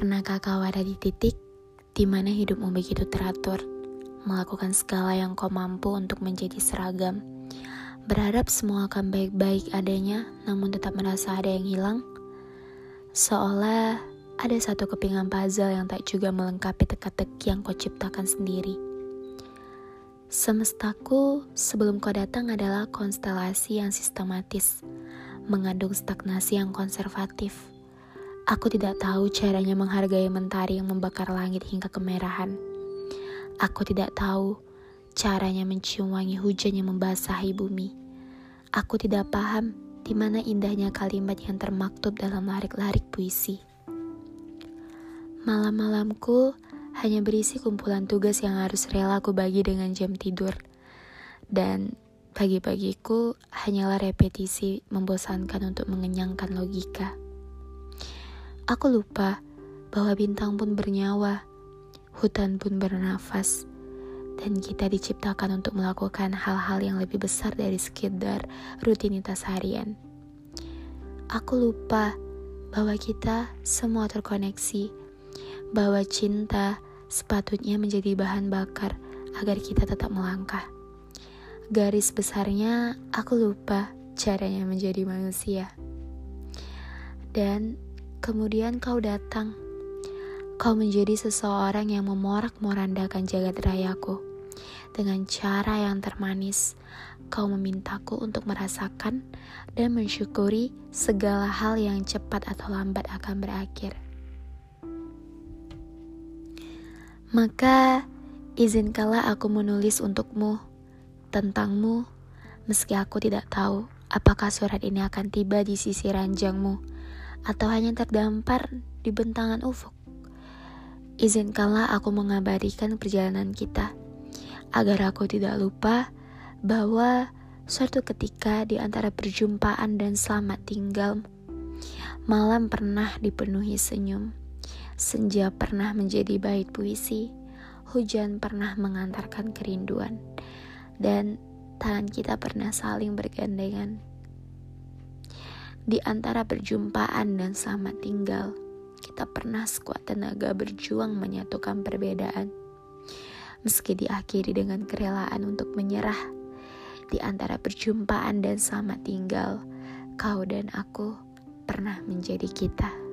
Karena kakak ada di titik di mana hidupmu begitu teratur, melakukan segala yang kau mampu untuk menjadi seragam. Berharap semua akan baik-baik adanya, namun tetap merasa ada yang hilang. Seolah ada satu kepingan puzzle yang tak juga melengkapi teka-teki yang kau ciptakan sendiri. Semestaku sebelum kau datang adalah konstelasi yang sistematis, mengandung stagnasi yang konservatif. Aku tidak tahu caranya menghargai mentari yang membakar langit hingga kemerahan. Aku tidak tahu caranya mencium wangi hujan yang membasahi bumi. Aku tidak paham di mana indahnya kalimat yang termaktub dalam larik-larik puisi. Malam-malamku hanya berisi kumpulan tugas yang harus rela aku bagi dengan jam tidur. Dan pagi-pagiku hanyalah repetisi membosankan untuk mengenyangkan logika. Aku lupa bahwa bintang pun bernyawa, hutan pun bernafas, dan kita diciptakan untuk melakukan hal-hal yang lebih besar dari sekedar rutinitas harian. Aku lupa bahwa kita semua terkoneksi, bahwa cinta sepatutnya menjadi bahan bakar agar kita tetap melangkah. Garis besarnya, aku lupa caranya menjadi manusia. Dan kemudian kau datang. Kau menjadi seseorang yang memorak-morandakan jagat rayaku. Dengan cara yang termanis, kau memintaku untuk merasakan dan mensyukuri segala hal yang cepat atau lambat akan berakhir. Maka izinkanlah aku menulis untukmu, tentangmu, meski aku tidak tahu apakah surat ini akan tiba di sisi ranjangmu atau hanya terdampar di bentangan ufuk. Izinkanlah aku mengabadikan perjalanan kita, agar aku tidak lupa bahwa suatu ketika di antara perjumpaan dan selamat tinggal, malam pernah dipenuhi senyum. Senja pernah menjadi bait puisi, hujan pernah mengantarkan kerinduan, dan tangan kita pernah saling bergandengan. Di antara perjumpaan dan selamat tinggal, kita pernah sekuat tenaga berjuang menyatukan perbedaan. Meski diakhiri dengan kerelaan untuk menyerah, di antara perjumpaan dan selamat tinggal, kau dan aku pernah menjadi kita.